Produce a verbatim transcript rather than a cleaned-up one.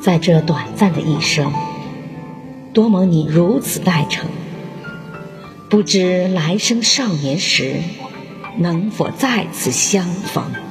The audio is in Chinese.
在这短暂的一生，多蒙你如此待承，不知来生少年时能否再次相逢。